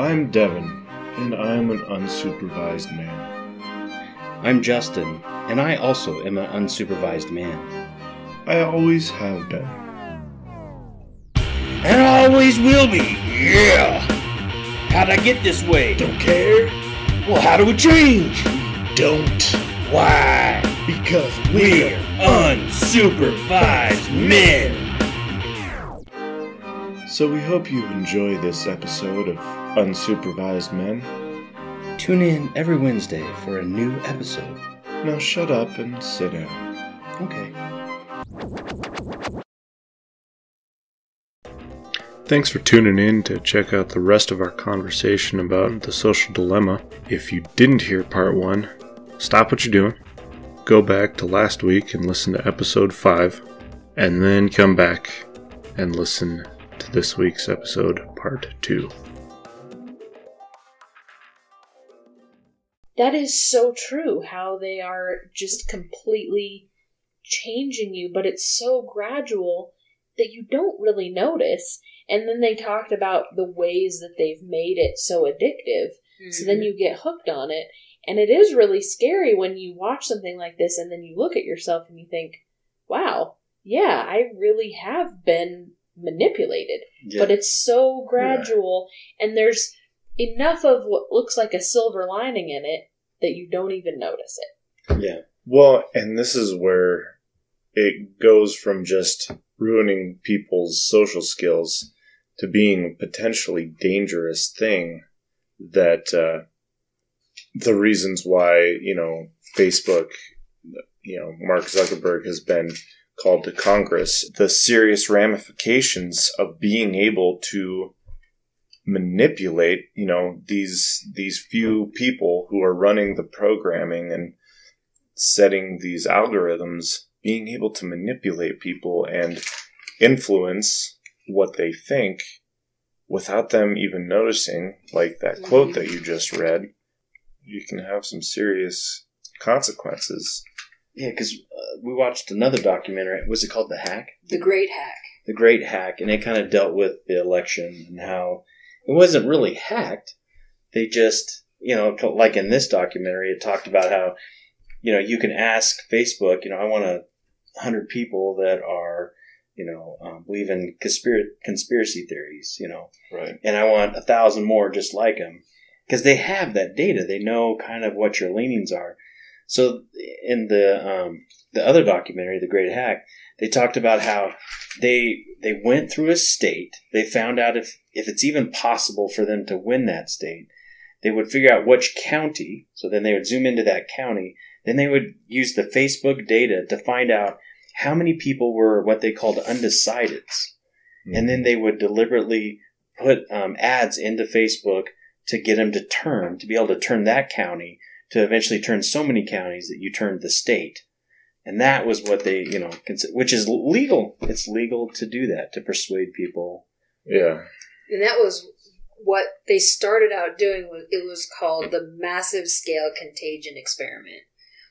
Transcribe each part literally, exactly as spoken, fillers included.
I'm Devin, and I'm an unsupervised man. I'm Justin, and I also am an unsupervised man. I always have been. And I always will be, yeah! How'd I get this way? Don't care. Well, how do we change? We don't. Why? Because we're, we're unsupervised men! So we hope you enjoy this episode of Unsupervised Men. Tune in every Wednesday for a new episode. Now shut up and sit down. Okay. Thanks for tuning in to check out the rest of our conversation about The Social Dilemma. If you didn't hear part one, stop what you're doing. Go back to last week and listen to episode five. And then come back and listen to this week's episode, part two. That is so true, how they are just completely changing you, but it's so gradual that you don't really notice. And then they talked about the ways that they've made it so addictive, mm-hmm. So then you get hooked on it. And it is really scary when you watch something like this and then you look at yourself and you think, wow, yeah, I really have been manipulated, yeah. But it's so gradual, yeah. And there's enough of what looks like a silver lining in it that you don't even notice it. Yeah. Well, and this is where it goes from just ruining people's social skills to being a potentially dangerous thing that uh, the reasons why, you know, Facebook, you know, Mark Zuckerberg has been called to Congress, the serious ramifications of being able to manipulate, you know, these these few people who are running the programming and setting these algorithms, being able to manipulate people and influence what they think without them even noticing, like that quote that you just read, you can have some serious consequences. Yeah, because uh, we watched another documentary. Was it called The Hack? The Great Hack. The Great Hack. And it kind of dealt with the election and how it wasn't really hacked. They just, you know, like in this documentary, it talked about how, you know, you can ask Facebook, you know, I want a hundred people that are, you know, um, believe in conspir- conspiracy theories, you know. Right. And I want a thousand more just like them. Because they have that data. They know kind of what your leanings are. So in the um, the other documentary, The Great Hack, they talked about how they they went through a state. They found out if, if it's even possible for them to win that state. They would figure out which county. So then they would zoom into that county. Then they would use the Facebook data to find out how many people were what they called undecideds. Mm-hmm. And then they would deliberately put um, ads into Facebook to get them to turn, to be able to turn that county to eventually turn so many counties that you turned the state. And that was what they, you know, consider, which is legal. It's legal to do that, to persuade people. Yeah. And that was what they started out doing. It was called the Massive Scale Contagion Experiment,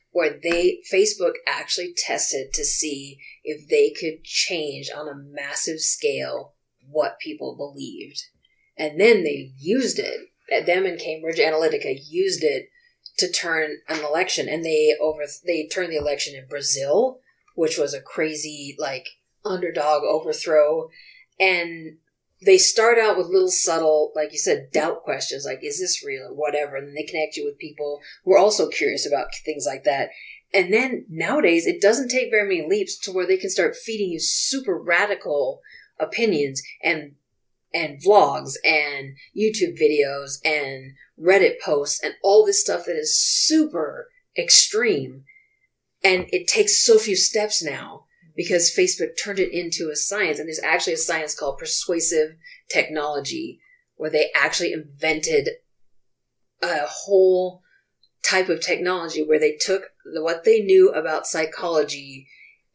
where they, Facebook actually tested to see if they could change on a massive scale what people believed. And then they used it. Them and Cambridge Analytica used it to turn an election, and they over they turned the election in Brazil, which was a crazy like underdog overthrow. And they start out with little subtle, like you said, doubt questions, like is this real or whatever. And then they connect you with people who are also curious about things like that. And then nowadays, it doesn't take very many leaps to where they can start feeding you super radical opinions and and vlogs and YouTube videos and Reddit posts and all this stuff that is super extreme. And it takes so few steps now because Facebook turned it into a science. And there's actually a science called persuasive technology where they actually invented a whole type of technology where they took what they knew about psychology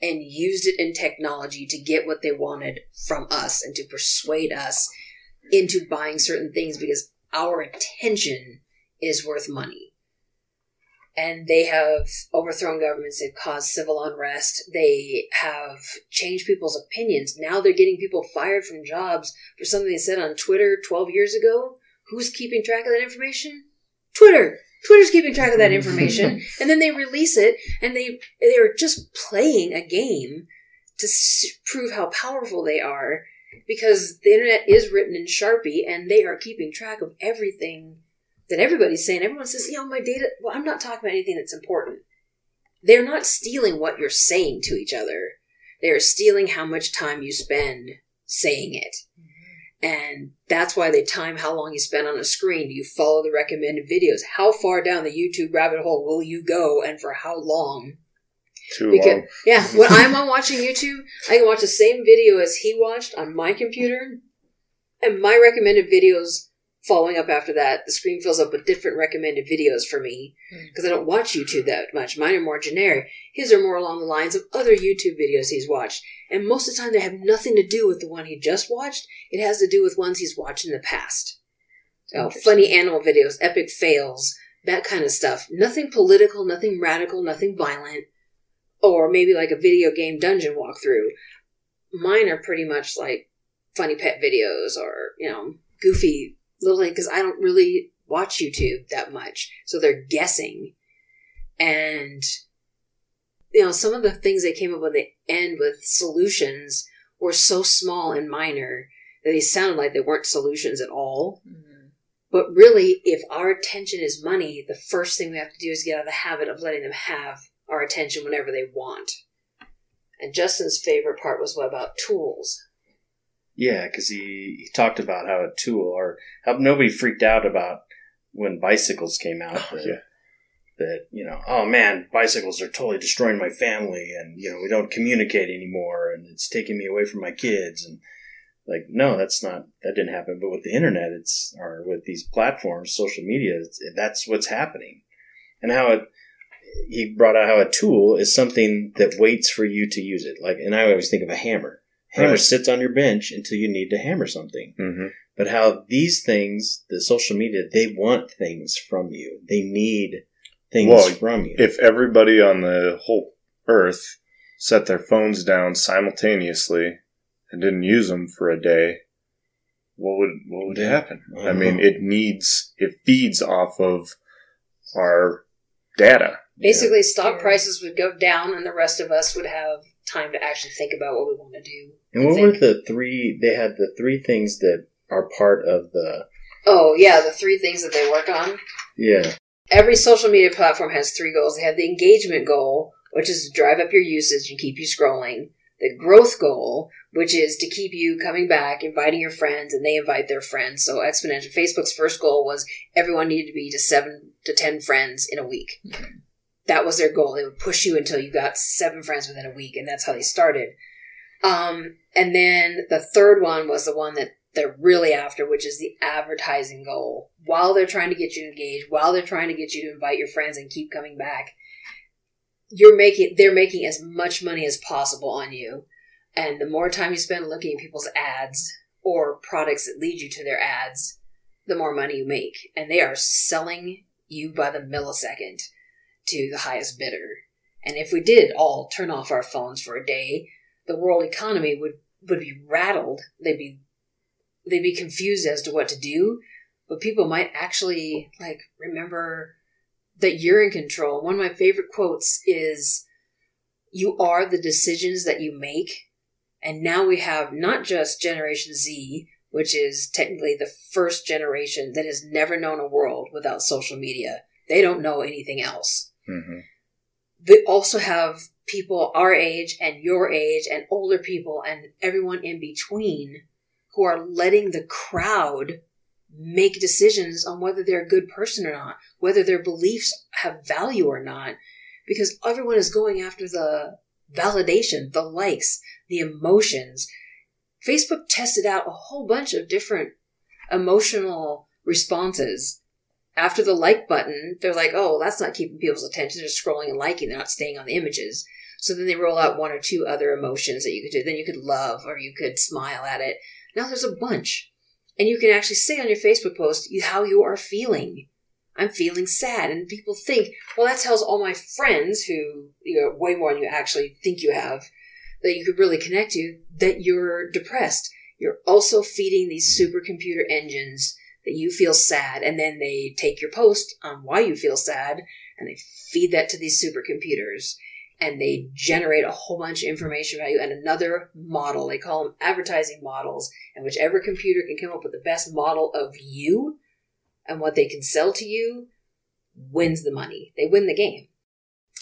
and used it in technology to get what they wanted from us and to persuade us into buying certain things because our attention is worth money. And they have overthrown governments. They've caused civil unrest. They have changed people's opinions. Now they're getting people fired from jobs for something they said on Twitter twelve years ago Who's keeping track of that information? Twitter. Twitter's keeping track of that information. And then they release it, and they they are just playing a game to s- prove how powerful they are, because the internet is written in Sharpie, and they are keeping track of everything that everybody's saying. Everyone says, you know, my data... Well, I'm not talking about anything that's important. They're not stealing what you're saying to each other. They're stealing how much time you spend saying it. And that's why they time how long you spend on a screen. Do you follow the recommended videos? How far down the YouTube rabbit hole will you go, and for how long? Too because, long. Yeah. When I'm on watching YouTube, I can watch the same video as he watched on my computer. And my recommended videos following up after that, the screen fills up with different recommended videos for me. Because I don't watch YouTube that much. Mine are more generic. His are more along the lines of other YouTube videos he's watched. And most of the time, they have nothing to do with the one he just watched. It has to do with ones he's watched in the past. So, funny animal videos, epic fails, that kind of stuff. Nothing political, nothing radical, nothing violent. Or maybe like a video game dungeon walkthrough. Mine are pretty much like funny pet videos or, you know, goofy little things. Because I don't really watch YouTube that much. So they're guessing. And... you know, some of the things they came up with, they end with solutions, were so small and minor that they sounded like they weren't solutions at all. Mm-hmm. But really, if our attention is money, the first thing we have to do is get out of the habit of letting them have our attention whenever they want. And Justin's favorite part was what about tools? Yeah, because he, he talked about how a tool, or how nobody freaked out about when bicycles came out. Oh, yeah. That, you know, oh man, bicycles are totally destroying my family, and, you know, we don't communicate anymore, and it's taking me away from my kids. And like, no, that's not, that didn't happen. But with the internet, it's, or with these platforms, social media, it's, that's what's happening. And how it, he brought out how a tool is something that waits for you to use it. Like, and I always think of a hammer. Hammer right. sits on your bench until you need to hammer something. Mm-hmm. But how these things, the social media, they want things from you. They need things well, from you. If everybody on the whole earth set their phones down simultaneously and didn't use them for a day, what would what would happen? Uh-huh. I mean, it needs it feeds off of our data. Basically, yeah. stock prices would go down, and the rest of us would have time to actually think about what we want to do. And what think. were the three? They had the three things that are part of the. Oh yeah, the three things that they work on. Yeah. Every social media platform has three goals. They have the engagement goal, which is to drive up your usage and keep you scrolling. The growth goal, which is to keep you coming back, inviting your friends, and they invite their friends. So exponential. Facebook's first goal was everyone needed to be to seven to ten friends in a week. That was their goal. They would push you until you got seven friends within a week, and that's how they started. Um, and then the third one was the one that they're really after, which is the advertising goal. While they're trying to get you engaged, while they're trying to get you to invite your friends and keep coming back, you're making they're making as much money as possible on you. And the more time you spend looking at people's ads or products that lead you to their ads, the more money you make. And they are selling you by the millisecond to the highest bidder. And if we did all turn off our phones for a day, the world economy would, would be rattled. They'd be They'd be confused as to what to do, but people might actually, like, remember that you're in control. One of my favorite quotes is, you are the decisions that you make. And now we have not just Generation Z, which is technically the first generation that has never known a world without social media. They don't know anything else. Mm-hmm. They also have people our age and your age and older people and everyone in between who are letting the crowd make decisions on whether they're a good person or not, whether their beliefs have value or not, because everyone is going after the validation, the likes, the emotions. Facebook tested out a whole bunch of different emotional responses. After the like button, they're like, oh, that's not keeping people's attention. They're scrolling and liking. They're not staying on the images. So then they roll out one or two other emotions that you could do. Then you could love or you could smile at it. Now there's a bunch. And you can actually say on your Facebook post how you are feeling. I'm feeling sad. And people think, well, that tells all my friends who, you know, way more than you actually think you have, that you could really connect to, that you're depressed. You're also feeding these supercomputer engines that you feel sad, and then they take your post on why you feel sad, and they feed that to these supercomputers, and they generate a whole bunch of information about you and another model. They call them advertising models, and whichever computer can come up with the best model of you and what they can sell to you wins the money. They win the game.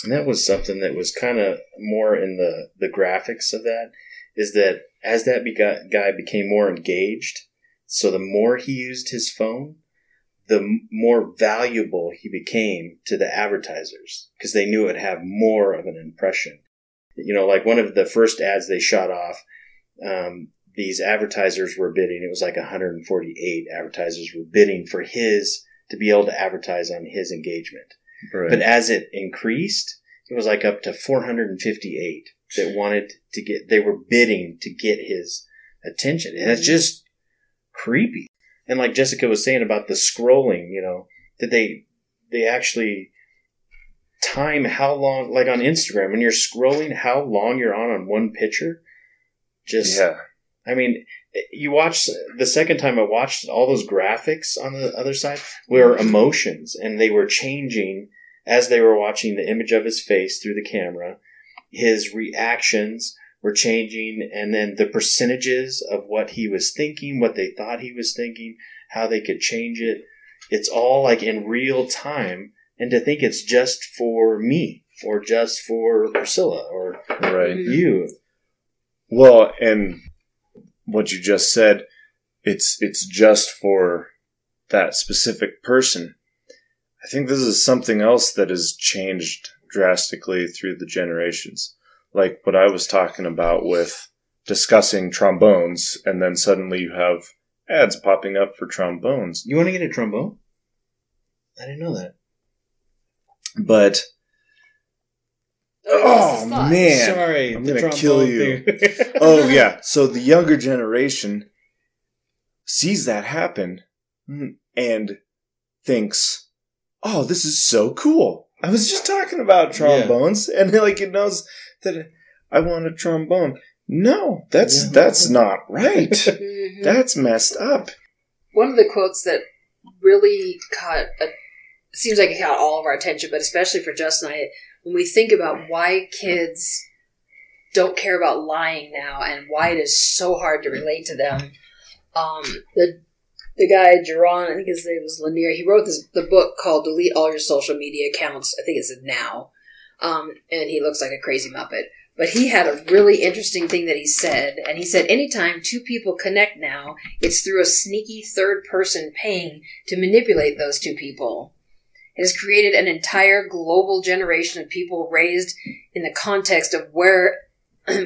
And that was something that was kind of more in the, the graphics of that, is that as that be- guy became more engaged, so the more he used his phone, the more valuable he became to the advertisers, because they knew it would have more of an impression. You know, like one of the first ads they shot off, um, these advertisers were bidding. It was like one hundred forty-eight advertisers were bidding for his to be able to advertise on his engagement. Right. But as it increased, it was like up to four hundred fifty-eight that wanted to get, they were bidding to get his attention. And it's just creepy. And like Jessica was saying about the scrolling, you know, that they, they actually time how long, like on Instagram, when you're scrolling, how long you're on on one picture. Just, yeah. I mean, you watch, the second time I watched all those graphics on the other side were emotions, and they were changing as they were watching the image of his face through the camera. His reactions were changing, and then the percentages of what he was thinking, what they thought he was thinking, how they could change it. It's all like in real time, and to think it's just for me or just for Priscilla or right. you. Well, and what you just said, it's it's just for that specific person. I think this is something else that has changed drastically through the generations. Like what I was talking about with discussing trombones, and then suddenly you have ads popping up for trombones. You want to get a trombone? I didn't know that. But, oh, oh man. Sorry. I'm going to kill you. Oh, yeah. So the younger generation sees that happen and thinks, oh, this is so cool. I was just talking about trombones, yeah. and like it knows that I want a trombone. No, that's yeah. that's not right. Mm-hmm. That's messed up. One of the quotes that really caught, a, seems like it caught all of our attention, but especially for Justin and I, when we think about why kids don't care about lying now and why it is so hard to relate to them, um, the The guy, Jaron, I think his name was Lanier, he wrote this, the book called Delete All Your Social Media Accounts. I think it's now. Um, and he looks like a crazy Muppet. But he had a really interesting thing that he said. And he said, anytime two people connect now, it's through a sneaky third person paying to manipulate those two people. It has created an entire global generation of people raised in the context of where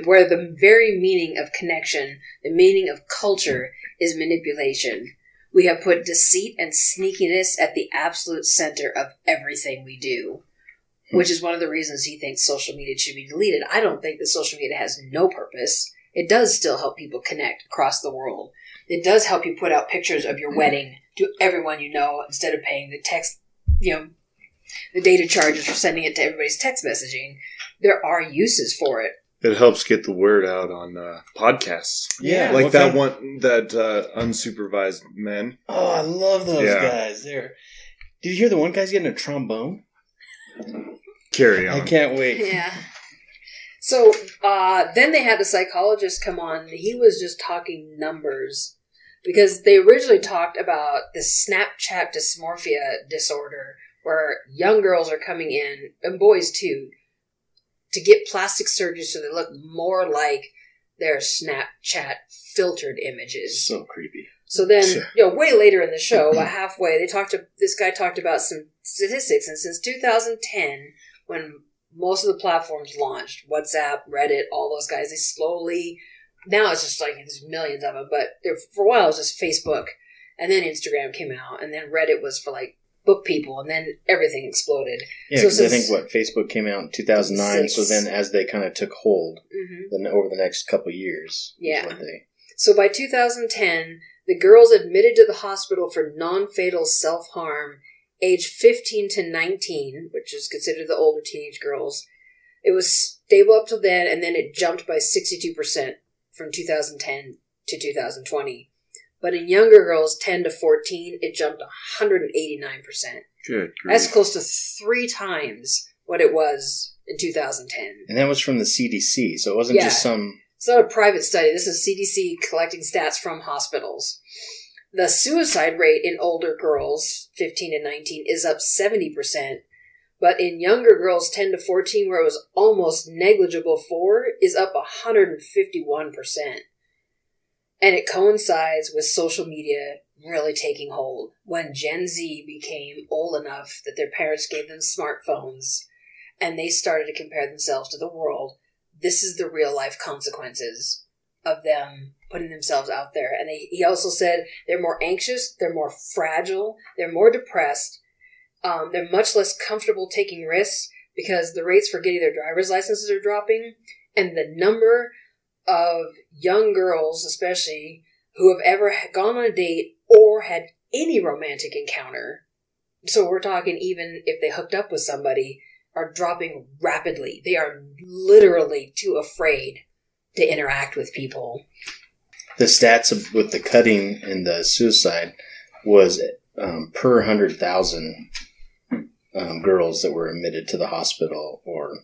where the very meaning of connection, the meaning of culture, is manipulation. We have put deceit and sneakiness at the absolute center of everything we do, which is one of the reasons he thinks social media should be deleted. I don't think that social media has no purpose. It does still help people connect across the world. It does help you put out pictures of your wedding to everyone you know instead of paying the text, you know, the data charges for sending it to everybody's text messaging. There are uses for it. It helps get the word out on uh, podcasts. Yeah. Like that kind? one, that uh, Unsupervised Men. Oh, I love those yeah. guys. They're, did you hear the one guy's getting a trombone? Carry on. I can't wait. Yeah. So uh, then they had a psychologist come on. He was just talking numbers because they originally talked about the Snapchat dysmorphia disorder where young girls are coming in, and boys too, to get plastic surgery so they look more like their Snapchat filtered images. So creepy. So then, you know, way later in the show, about halfway, they talked to this guy talked about some statistics, and since two thousand ten, when most of the platforms launched, WhatsApp, Reddit, all those guys, they slowly now it's just like there's millions of them, but for a while it was just Facebook, and then Instagram came out, and then Reddit was for like book people, and then everything exploded. Yeah, because so I think, what, Facebook came out in two thousand nine, six. So then as they kind of took hold, mm-hmm. then over the next couple of years. Yeah. They... So by two thousand ten, the girls admitted to the hospital for non-fatal self-harm, age fifteen to nineteen, which is considered the older teenage girls. It was stable up till then, and then it jumped by sixty-two percent from two thousand ten to two thousand twenty. But in younger girls, ten to fourteen, it jumped one hundred eighty-nine percent. Good. That's close to three times what it was in two thousand ten. And that was from the C D C, so it wasn't yeah. just some... It's not a private study. This is C D C collecting stats from hospitals. The suicide rate in older girls, fifteen and nineteen, is up seventy percent. But in younger girls, ten to fourteen, where it was almost negligible for, is up one hundred fifty-one percent. And it coincides with social media really taking hold. When Gen Z became old enough that their parents gave them smartphones and they started to compare themselves to the world, this is the real-life consequences of them putting themselves out there. And they, he also said they're more anxious, they're more fragile, they're more depressed, um, they're much less comfortable taking risks because the rates for getting their driver's licenses are dropping, and the number of young girls, especially, who have ever gone on a date or had any romantic encounter, so we're talking even if they hooked up with somebody, are dropping rapidly. They are literally too afraid to interact with people. The stats with the cutting and the suicide was um, per one hundred thousand um, girls that were admitted to the hospital or...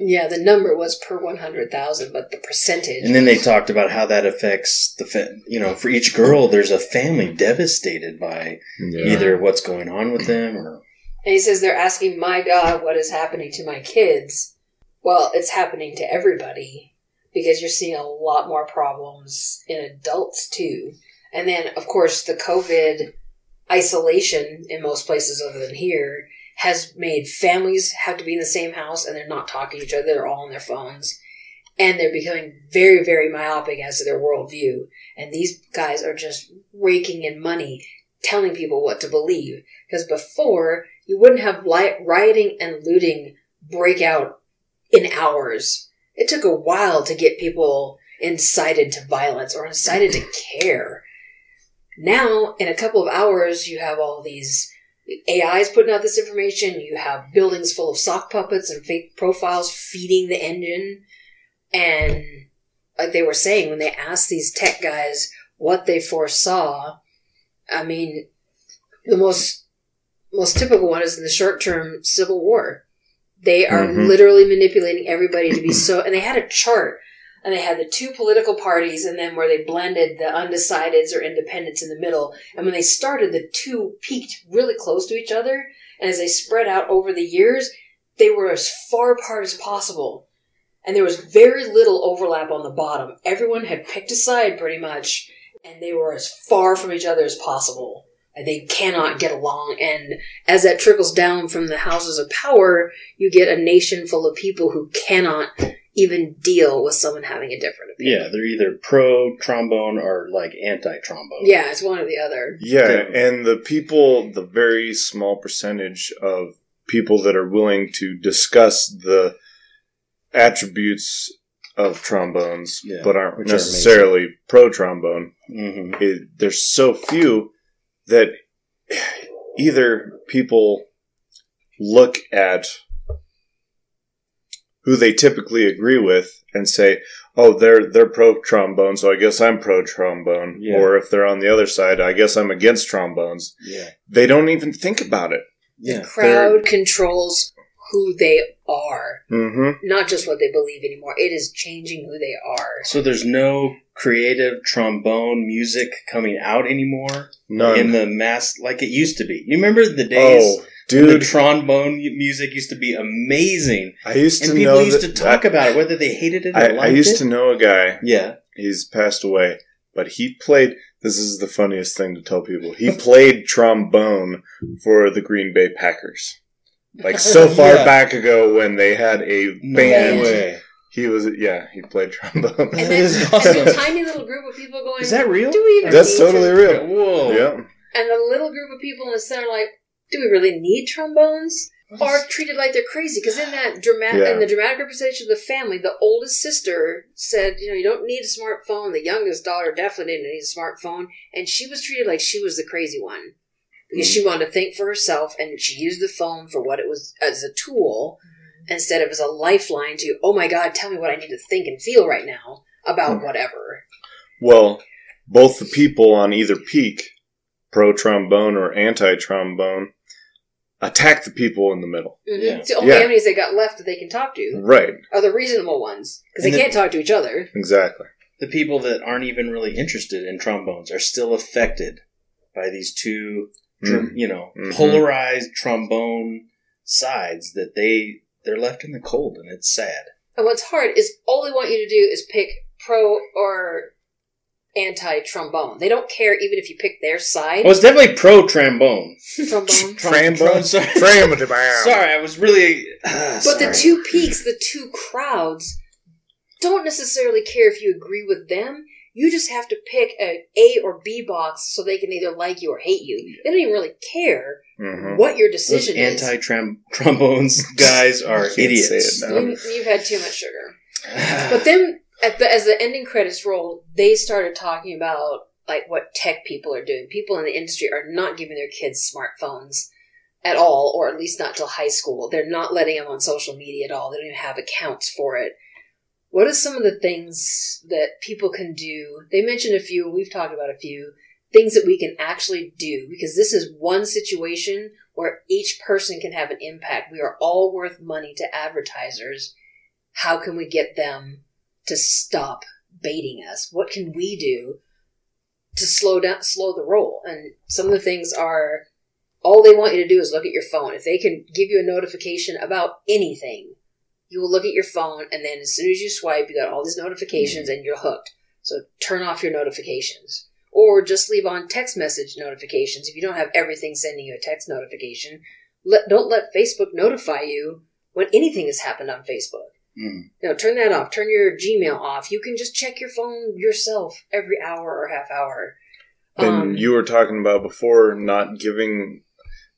Yeah, the number was per one hundred thousand, but the percentage... And then they talked about how that affects the... Fa- you know, for each girl, there's a family devastated by yeah. either what's going on with them or... And he says they're asking, my God, what is happening to my kids? Well, it's happening to everybody because you're seeing a lot more problems in adults too. And then, of course, the COVID isolation in most places other than here has made families have to be in the same house and they're not talking to each other. They're all on their phones. And they're becoming very, very myopic as to their worldview. And these guys are just raking in money, telling people what to believe. Because before... You wouldn't have rioting and looting break out in hours. It took a while to get people incited to violence or incited to care. Now, in a couple of hours, you have all these A Is putting out this information. You have buildings full of sock puppets and fake profiles feeding the engine. And like they were saying, when they asked these tech guys what they foresaw, I mean, the most... most typical one is in the short term civil war. They are mm-hmm. literally manipulating everybody to be so, and they had a chart and they had the two political parties and then where they blended the undecideds or independents in the middle. And when they started, the two peaked really close to each other. And as they spread out over the years, they were as far apart as possible. And there was very little overlap on the bottom. Everyone had picked a side pretty much and they were as far from each other as possible. They cannot get along, and as that trickles down from the houses of power, you get a nation full of people who cannot even deal with someone having a different opinion. Yeah, they're either pro-trombone or, like, anti-trombone. Yeah, it's one or the other. Yeah, and the people, the very small percentage of people that are willing to discuss the attributes of trombones, yeah, but aren't necessarily pro-trombone, mm-hmm. it, there's so few... that either people look at who they typically agree with and say, oh, they're they're pro-trombone, so I guess I'm pro-trombone. Yeah. Or if they're on the other side, I guess I'm against trombones. Yeah. They don't even think about it. Yeah. The crowd they're... controls who they are, mm-hmm. not just what they believe anymore. It is changing who they are. So there's no... creative trombone music coming out anymore? None. In the mass, like it used to be. You remember the days oh, dude. when the trombone music used to be amazing? I used to know. And people know used that, to talk that, about it, whether they hated it or I, liked it. I used it. to know a guy. Yeah. He's passed away, but he played, this is the funniest thing to tell people, he played trombone for the Green Bay Packers. Like so far yeah. back ago when they had a no band. Way. He was, yeah, he played trombone. And then awesome. a tiny little group of people going, is that real? Do we even That's need totally real. Whoa. Yeah. And a little group of people in the center are like, do we really need trombones? Are treated like they're crazy. Because in that dramatic, yeah. in the dramatic representation of the family, the oldest sister said, you know, you don't need a smartphone. The youngest daughter definitely didn't need a smartphone. And she was treated like she was the crazy one. Because mm. she wanted to think for herself, and she used the phone for what it was as a tool. Instead of as a lifeline to, oh my God, tell me what I need to think and feel right now about whatever. Well, both the people on either peak, pro-trombone or anti-trombone, attack the people in the middle. Mm-hmm. Yeah. It's the only yeah. families that got left that they can talk to. Right. Are the reasonable ones, because they the, can't talk to each other. Exactly. The people that aren't even really interested in trombones are still affected by these two, mm. you know, mm-hmm. polarized trombone sides that they, they're left in the cold, and it's sad. And what's hard is all they want you to do is pick pro or anti-trombone. They don't care even if you pick their side. Well, it's definitely pro-trombone. Trombone. Trombone. Sorry. sorry, I was really... Uh, but sorry. The two peaks, the two crowds, don't necessarily care if you agree with them. You just have to pick an A or B box so they can either like you or hate you. They don't even really care mm-hmm. what your decision Those is. Anti-trombones guys are idiots. You, you've had too much sugar. But then... At the, as the ending credits roll, they started talking about like what tech people are doing. People in the industry are not giving their kids smartphones at all, or at least not till high school. They're not letting them on social media at all. They don't even have accounts for it. What are some of the things that people can do? They mentioned a few. We've talked about a few things that we can actually do, because this is one situation where each person can have an impact. We are all worth money to advertisers. How can we get them to stop baiting us? What can we do to slow down, slow the roll? And some of the things are, all they want you to do is look at your phone. If they can give you a notification about anything, you will look at your phone, and then as soon as you swipe, you got all these notifications and you're hooked. So turn off your notifications, or just leave on text message notifications. If you don't have everything sending you a text notification, let, don't let Facebook notify you when anything has happened on Facebook. Mm. No, turn that off. Turn your Gmail off. You can just check your phone yourself every hour or half hour. Um, and you were talking about before not giving,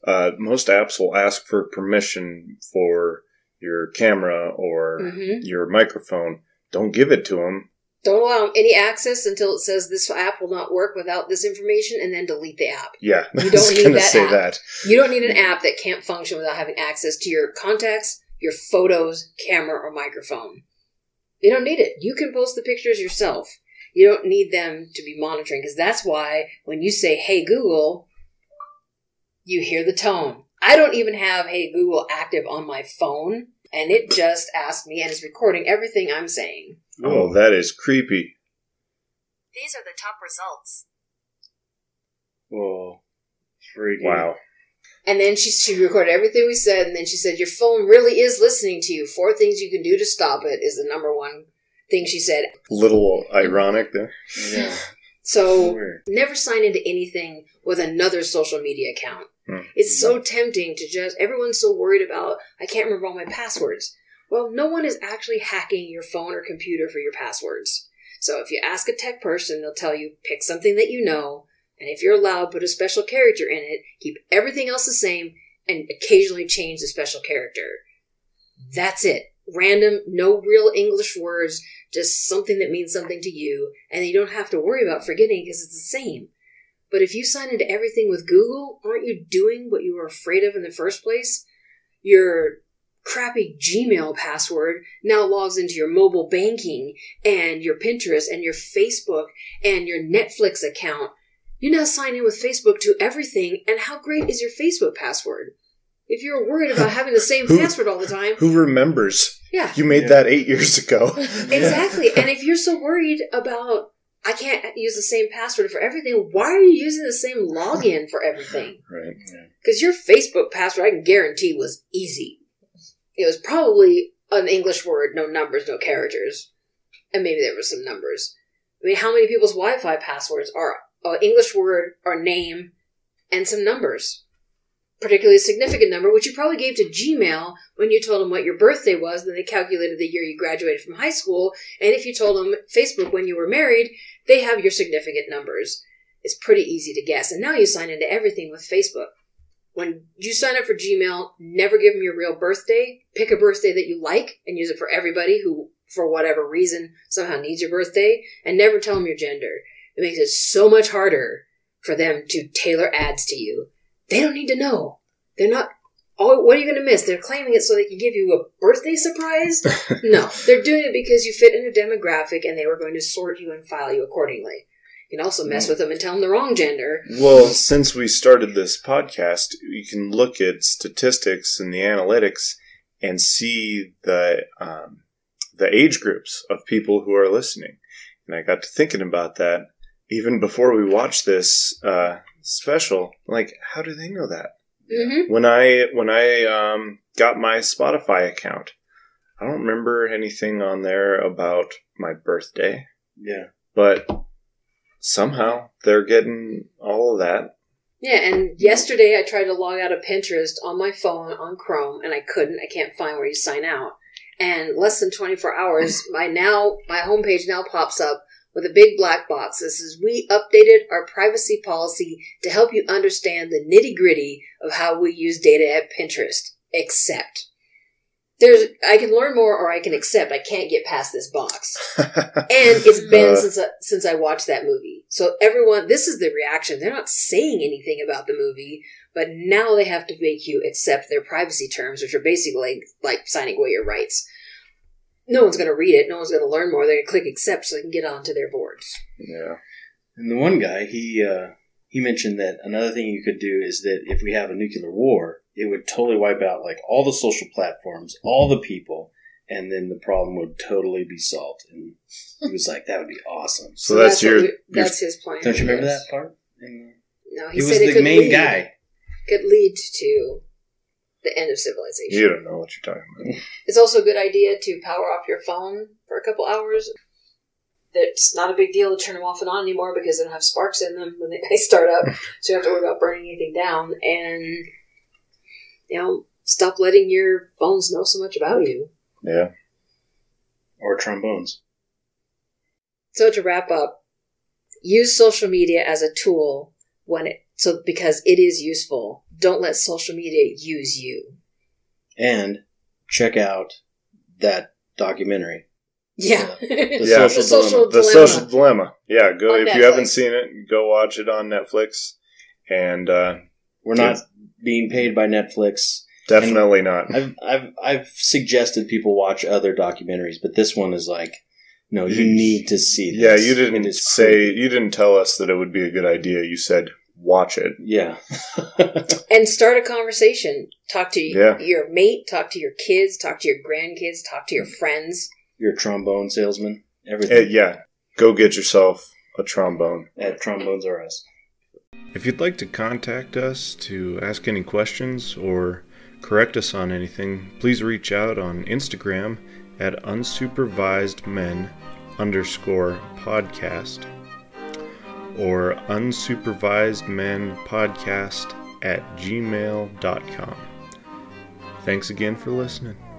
uh, most apps will ask for permission for your camera or mm-hmm. your microphone. Don't give it to them. Don't allow them any access until it says this app will not work without this information, and then delete the app. Yeah, you don't need that say app. That. You don't need an app that can't function without having access to your contacts, your photos, camera, or microphone. You don't need it. You can post the pictures yourself. You don't need them to be monitoring, because that's why when you say, hey, Google, you hear the tone. I don't even have Hey Google active on my phone, and it just asked me and is recording everything I'm saying. Oh, that is creepy. These are the top results. Whoa. Freaking. Wow. And then she, she recorded everything we said, and then she said, your phone really is listening to you. Four things you can do to stop it is the number one thing she said. Little ironic there. Yeah. So sure. Never sign into anything with another social media account. Mm-hmm. It's so tempting to just, everyone's so worried about, I can't remember all my passwords. Well, no one is actually hacking your phone or computer for your passwords. So if you ask a tech person, they'll tell you, pick something that you know. And if you're allowed, put a special character in it, keep everything else the same, and occasionally change the special character. That's it. Random, no real English words, just something that means something to you, and you don't have to worry about forgetting because it's the same. But if you sign into everything with Google, aren't you doing what you were afraid of in the first place? Your crappy Gmail password now logs into your mobile banking, and your Pinterest, and your Facebook, and your Netflix account. You now sign in with Facebook to everything, and how great is your Facebook password? If you're worried about having the same who, password all the time... Who remembers? Yeah. You made yeah. that eight years ago. Exactly. Yeah. And if you're so worried about, I can't use the same password for everything, why are you using the same login for everything? Right. Because yeah. your Facebook password, I can guarantee, was easy. It was probably an English word, no numbers, no characters. And maybe there were some numbers. I mean, how many people's Wi-Fi passwords are... an English word or name, and some numbers. Particularly a significant number, which you probably gave to Gmail when you told them what your birthday was, then they calculated the year you graduated from high school, and if you told them Facebook when you were married, they have your significant numbers. It's pretty easy to guess. And now you sign into everything with Facebook. When you sign up for Gmail, never give them your real birthday. Pick a birthday that you like and use it for everybody who, for whatever reason, somehow needs your birthday, and never tell them your gender. It makes it so much harder for them to tailor ads to you. They don't need to know. They're not, oh, what are you going to miss? They're claiming it so they can give you a birthday surprise? No, they're doing it because you fit in a demographic and they were going to sort you and file you accordingly. You can also mess with them and tell them the wrong gender. Well, since we started this podcast, you can look at statistics and the analytics and see the um, the age groups of people who are listening. And I got to thinking about that even before we watched this uh, special. Like, how do they know that? Mm-hmm. When I when I um, got my Spotify account, I don't remember anything on there about my birthday. Yeah. But somehow they're getting all of that. Yeah, and yesterday I tried to log out of Pinterest on my phone on Chrome, and I couldn't. I can't find where you sign out. And less than twenty-four hours, my now my homepage now pops up with a big black box that says, "We updated our privacy policy to help you understand the nitty-gritty of how we use data at Pinterest. Accept." There's, I can learn more or I can accept. I can't get past this box. And it's been uh, since I, since I watched that movie. So everyone, this is the reaction. They're not saying anything about the movie, but now they have to make you accept their privacy terms, which are basically like signing away your rights. No one's going to read it. No one's going to learn more. They're going to click accept so they can get onto their boards. Yeah. And the one guy, he uh, he mentioned that another thing you could do is that if we have a nuclear war, it would totally wipe out like all the social platforms, all the people, and then the problem would totally be solved. And he was like, "That would be awesome." So, so that's, that's your, we, that's your, his plan. Don't you remember that part? And no, he, he said was it the could main lead, guy. Could lead to the end of civilization. You don't know what you're talking about. It's also a good idea to power off your phone for a couple hours. It's not a big deal to turn them off and on anymore because they don't have sparks in them when they start up, so you don't have to worry about burning anything down. And you know, stop letting your phones know so much about you. Yeah. Or trombones. So to wrap up, use social media as a tool when it so because it is useful. Don't let social media use you. And check out that documentary. Yeah. The, the, yeah. Social, the social dilemma. The Social Dilemma. Yeah, go on if Netflix. You haven't seen it, go watch it on Netflix. And uh, we're not being paid by Netflix. Definitely not. I've, I've I've suggested people watch other documentaries, but this one is like, no, you need to see this. Yeah, you didn't say, you didn't tell us that it would be a good idea. You said, watch it. Yeah. And start a conversation. Talk to yeah. your mate, talk to your kids, talk to your grandkids, talk to your friends. Your trombone salesman, everything. Uh, yeah. Go get yourself a trombone. At Trombones R Us. If you'd like to contact us to ask any questions or correct us on anything, please reach out on Instagram at unsupervisedmen underscore podcast or unsupervisedmenpodcast at gmail dot com. Thanks again for listening.